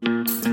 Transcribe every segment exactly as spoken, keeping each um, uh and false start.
Bienvenidos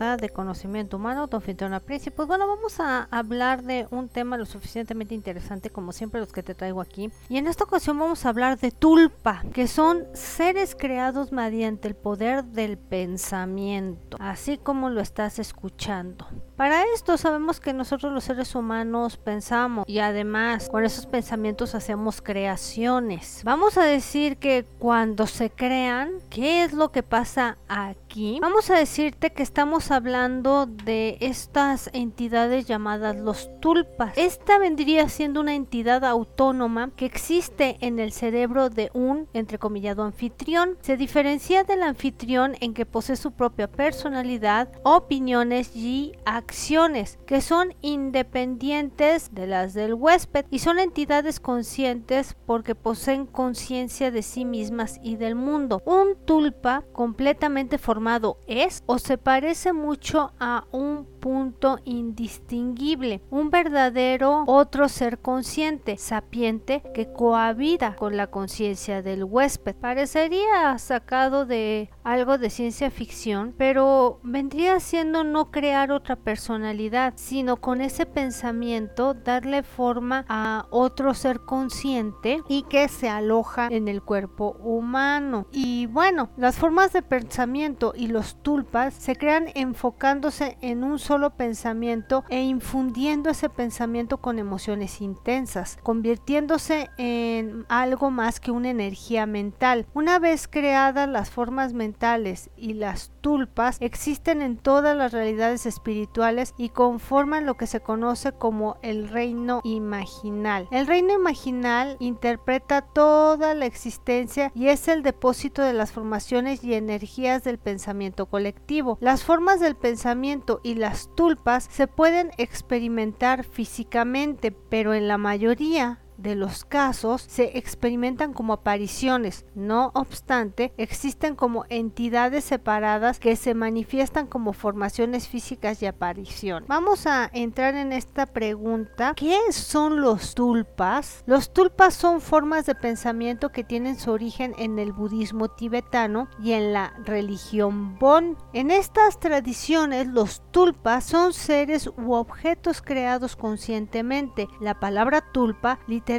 a De Conocimiento Humano, Don Fintona Príncipe. Pues bueno, vamos a hablar de un tema lo suficientemente interesante como siempre los que te traigo aquí. Y en esta ocasión vamos a hablar de tulpa, que son seres creados mediante el poder del pensamiento, así como lo estás escuchando. Para esto sabemos que nosotros los seres humanos pensamos y además con esos pensamientos hacemos creaciones. Vamos a decir que cuando se crean, ¿qué es lo que pasa aquí? Vamos a decirte que estamos hablando de estas entidades llamadas los tulpas. Esta vendría siendo una entidad autónoma que existe en el cerebro de un, entrecomillado, anfitrión. Se diferencia del anfitrión en que posee su propia personalidad, opiniones y acciones, que son independientes de las del huésped y son entidades conscientes porque poseen conciencia de sí mismas y del mundo. Un tulpa completamente formado es o se parece mucho a un punto indistinguible, un verdadero otro ser consciente, sapiente, que cohabita con la conciencia del huésped. Parecería sacado de algo de ciencia ficción, pero vendría siendo no crear otra personalidad, sino con ese pensamiento darle forma a otro ser consciente y que se aloja en el cuerpo humano. Y bueno, las formas de pensamiento y los tulpas se crean enfocándose en un solo solo pensamiento e infundiendo ese pensamiento con emociones intensas, convirtiéndose en algo más que una energía mental. Una vez creadas las formas mentales y las tulpas, existen en todas las realidades espirituales y conforman lo que se conoce como el reino imaginal. El reino imaginal interpreta toda la existencia y es el depósito de las formaciones y energías del pensamiento colectivo. Las formas del pensamiento y las tulpas se pueden experimentar físicamente, pero en la mayoría de los casos se experimentan como apariciones. No obstante, existen como entidades separadas que se manifiestan como formaciones físicas y aparición. Vamos a entrar en esta pregunta. ¿Qué son los tulpas? Los tulpas son formas de pensamiento que tienen su origen en el budismo tibetano y en la religión Bon. En estas tradiciones, los tulpas son seres u objetos creados conscientemente. La palabra tulpa literalmente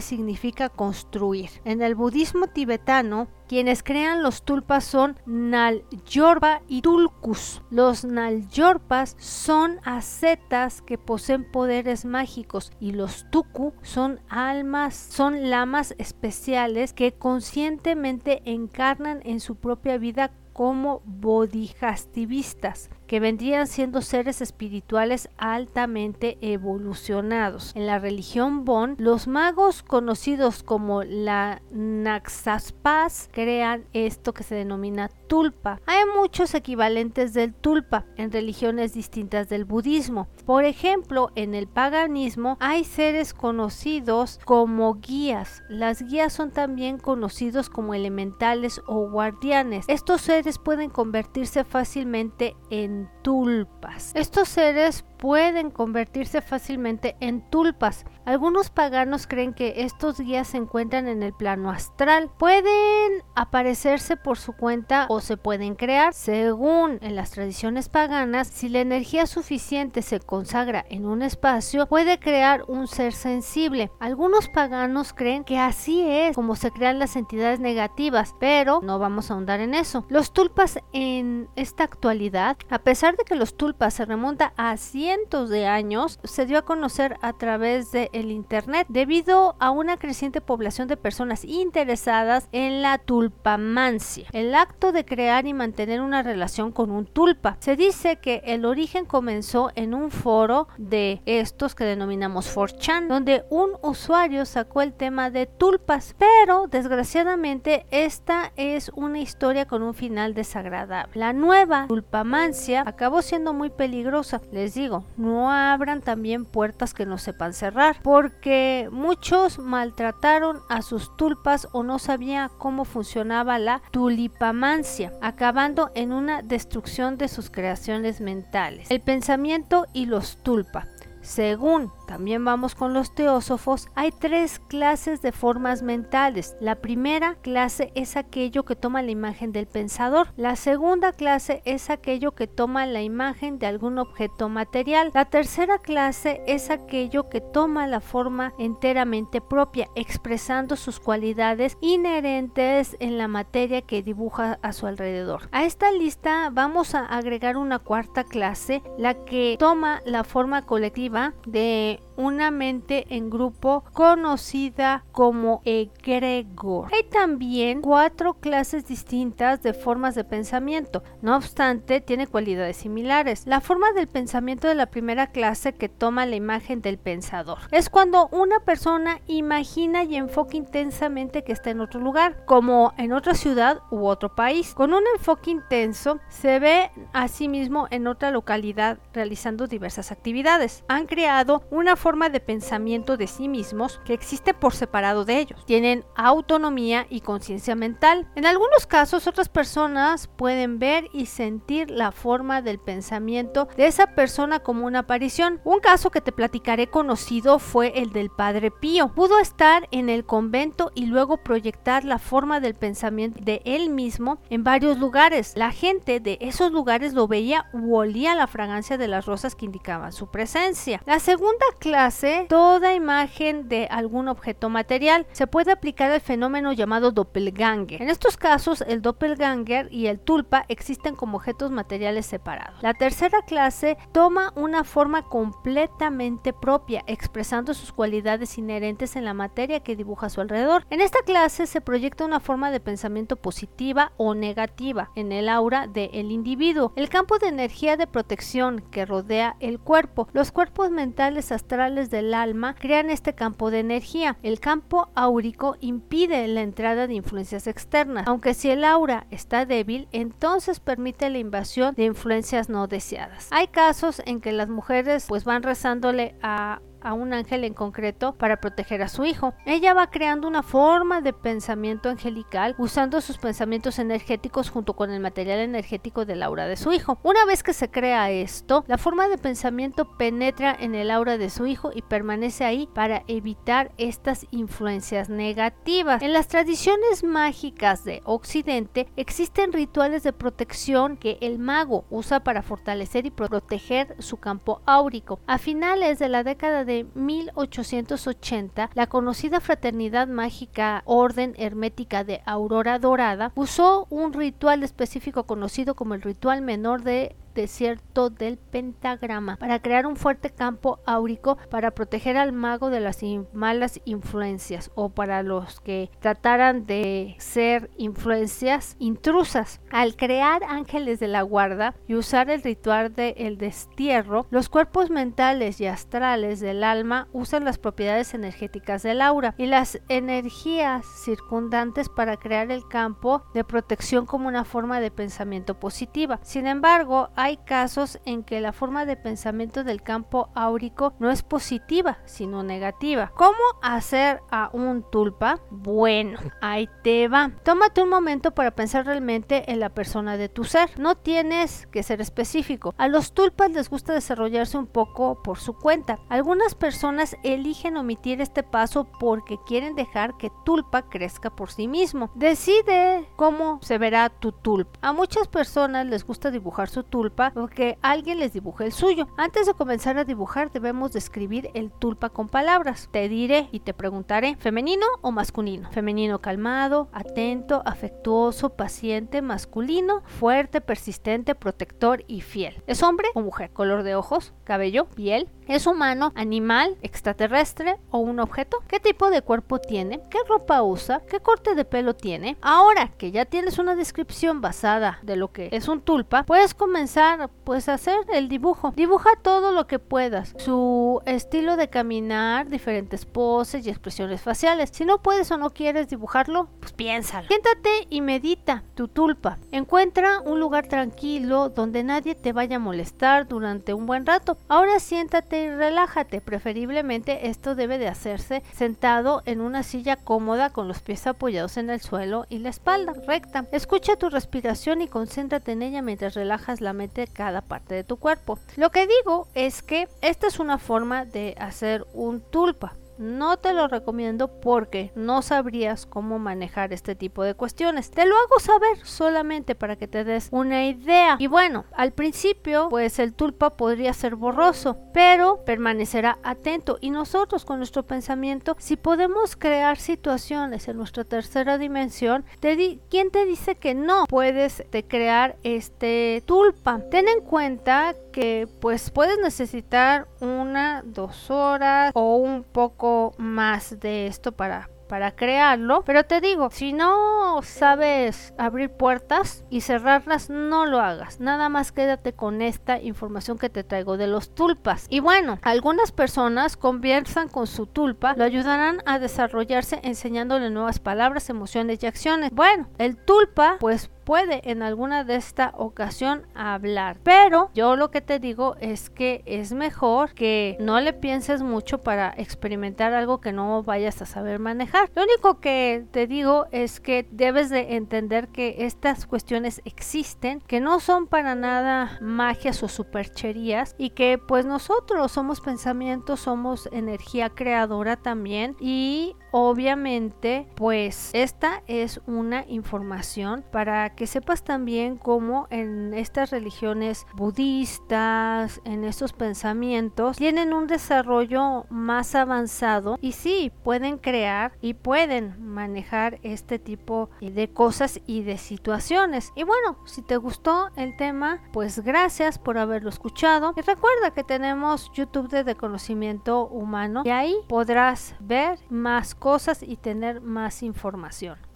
significa construir. En el budismo tibetano, quienes crean los tulpas son Naljorpa y Tulkus. Los Naljorpas son ascetas que poseen poderes mágicos y los Tuku son almas, son lamas especiales que conscientemente encarnan en su propia vida como bodhisattvista, que vendrían siendo seres espirituales altamente evolucionados. En la religión Bon, los magos conocidos como la Naxaspas crean esto que se denomina tulpa. Hay muchos equivalentes del tulpa en religiones distintas del budismo. Por ejemplo, en el paganismo hay seres conocidos como guías. Las guías son también conocidos como elementales o guardianes. Estos seres pueden convertirse fácilmente en tulpas. Estos seres pueden convertirse fácilmente en tulpas. Algunos paganos creen que estos guías se encuentran en el plano astral. Pueden aparecerse por su cuenta o se pueden crear. Según en las tradiciones paganas, si la energía suficiente se consagra en un espacio, puede crear un ser sensible. Algunos paganos creen que así es como se crean las entidades negativas, pero no vamos a ahondar en eso. Los tulpas en esta actualidad, a pesar de que los tulpas se remontan a cien cientos de años, se dio a conocer a través del internet debido a una creciente población de personas interesadas en la tulpamancia, el acto de crear y mantener una relación con un tulpa. Se dice que el origen comenzó en un foro de estos que denominamos cuatro chan, donde un usuario sacó el tema de tulpas, pero desgraciadamente esta es una historia con un final desagradable. La nueva tulpamancia acabó siendo muy peligrosa. Les digo, no abran también puertas que no sepan cerrar, porque muchos maltrataron a sus tulpas o no sabían cómo funcionaba la tulipamancia, acabando en una destrucción de sus creaciones mentales. El pensamiento y los tulpa. Según también vamos con los teósofos, hay tres clases de formas mentales. La primera clase es aquello que toma la imagen del pensador. La segunda clase es aquello que toma la imagen de algún objeto material. La tercera clase es aquello que toma la forma enteramente propia, expresando sus cualidades inherentes en la materia que dibuja a su alrededor. A esta lista vamos a agregar una cuarta clase, la que toma la forma colectiva de una mente en grupo conocida como egregor. Hay también cuatro clases distintas de formas de pensamiento, no obstante tiene cualidades similares. La forma del pensamiento de la primera clase, que toma la imagen del pensador, es cuando una persona imagina y enfoca intensamente que está en otro lugar, como en otra ciudad u otro país. Con un enfoque intenso se ve a sí mismo en otra localidad realizando diversas actividades. Han creado una forma de pensamiento de sí mismos que existe por separado de ellos. Tienen autonomía y conciencia mental. En algunos casos, otras personas pueden ver y sentir la forma del pensamiento de esa persona como una aparición. Un caso que te platicaré conocido fue el del Padre Pío. Pudo estar en el convento y luego proyectar la forma del pensamiento de él mismo en varios lugares. La gente de esos lugares lo veía u olía la fragancia de las rosas que indicaban su presencia. La segunda clase, toda imagen de algún objeto material, se puede aplicar al fenómeno llamado doppelganger. En estos casos, el doppelganger y el tulpa existen como objetos materiales separados. La tercera clase toma una forma completamente propia, expresando sus cualidades inherentes en la materia que dibuja a su alrededor. En esta clase se proyecta una forma de pensamiento positiva o negativa en el aura del individuo, el campo de energía de protección que rodea el cuerpo. Los cuerpos Los cuerpos mentales astrales del alma crean este campo de energía. El campo áurico impide la entrada de influencias externas, aunque si el aura está débil, entonces permite la invasión de influencias no deseadas. Hay casos en que las mujeres pues van rezándole a a un ángel en concreto para proteger a su hijo. Ella va creando una forma de pensamiento angelical usando sus pensamientos energéticos junto con el material energético del aura de su hijo. Una vez que se crea esto, la forma de pensamiento penetra en el aura de su hijo y permanece ahí para evitar estas influencias negativas. En las tradiciones mágicas de Occidente existen rituales de protección que el mago usa para fortalecer y proteger su campo áurico. A finales de la década de mil ochocientos ochenta, la conocida fraternidad mágica Orden Hermética de Aurora Dorada usó un ritual específico conocido como el ritual menor de Desierto del Pentagrama para crear un fuerte campo áurico para proteger al mago de las in- malas influencias o para los que trataran de ser influencias intrusas. Al crear ángeles de la guarda y usar el ritual del destierro, los cuerpos mentales y astrales del alma usan las propiedades energéticas del aura y las energías circundantes para crear el campo de protección como una forma de pensamiento positiva. Sin embargo, hay Hay casos en que la forma de pensamiento del campo áurico no es positiva, sino negativa. ¿Cómo hacer a un tulpa? Bueno, ahí te va. Tómate un momento para pensar realmente en la persona de tu ser. No tienes que ser específico. A los tulpas les gusta desarrollarse un poco por su cuenta. Algunas personas eligen omitir este paso porque quieren dejar que tulpa crezca por sí mismo. Decide cómo se verá tu tulpa. A muchas personas les gusta dibujar su tulpa tulpa o que alguien les dibuje el suyo. Antes de comenzar a dibujar debemos describir el tulpa con palabras. Te diré y te preguntaré, ¿femenino o masculino? Femenino calmado, atento, afectuoso, paciente, masculino, fuerte, persistente, protector y fiel. ¿Es hombre o mujer? ¿Color de ojos, cabello, piel? ¿Es humano, animal, extraterrestre o un objeto? ¿Qué tipo de cuerpo tiene? ¿Qué ropa usa? ¿Qué corte de pelo tiene? Ahora que ya tienes una descripción basada de lo que es un tulpa, puedes comenzar pues a hacer el dibujo. Dibuja todo lo que puedas. Su estilo de caminar, diferentes poses y expresiones faciales. Si no puedes o no quieres dibujarlo, pues piénsalo. Siéntate y medita tu tulpa. Encuentra un lugar tranquilo donde nadie te vaya a molestar durante un buen rato. Ahora siéntate y relájate. Preferiblemente esto debe de hacerse sentado en una silla cómoda con los pies apoyados en el suelo y la espalda recta. Escucha tu respiración y concéntrate en ella mientras relajas la mente de cada parte de tu cuerpo. Lo que digo es que esta es una forma de hacer un tulpa. No te lo recomiendo porque no sabrías cómo manejar este tipo de cuestiones. Te lo hago saber solamente para que te des una idea. Y bueno, al principio pues el tulpa podría ser borroso, pero permanecerá atento. Y nosotros con nuestro pensamiento, si podemos crear situaciones en nuestra tercera dimensión, te di- ¿quién te dice que no puedes te crear este tulpa? Ten en cuenta que pues puedes necesitar una, dos horas o un poco más de esto para para crearlo, pero te digo, si no sabes abrir puertas y cerrarlas, no lo hagas. Nada más quédate con esta información que te traigo de los tulpas. Y bueno, algunas personas conversan con su tulpa, lo ayudarán a desarrollarse enseñándole nuevas palabras, emociones y acciones. Bueno, el tulpa pues puede en alguna de esta ocasión hablar, pero yo lo que te digo es que es mejor que no le pienses mucho para experimentar algo que no vayas a saber manejar. Lo único que te digo es que debes de entender que estas cuestiones existen, que no son para nada magias o supercherías y que pues nosotros somos pensamientos, somos energía creadora también y obviamente pues esta es una información para que que sepas también cómo en estas religiones budistas, en estos pensamientos, tienen un desarrollo más avanzado y sí, pueden crear y pueden manejar este tipo de cosas y de situaciones. Y bueno, si te gustó el tema, pues gracias por haberlo escuchado. Y recuerda que tenemos YouTube de De Conocimiento Humano y ahí podrás ver más cosas y tener más información.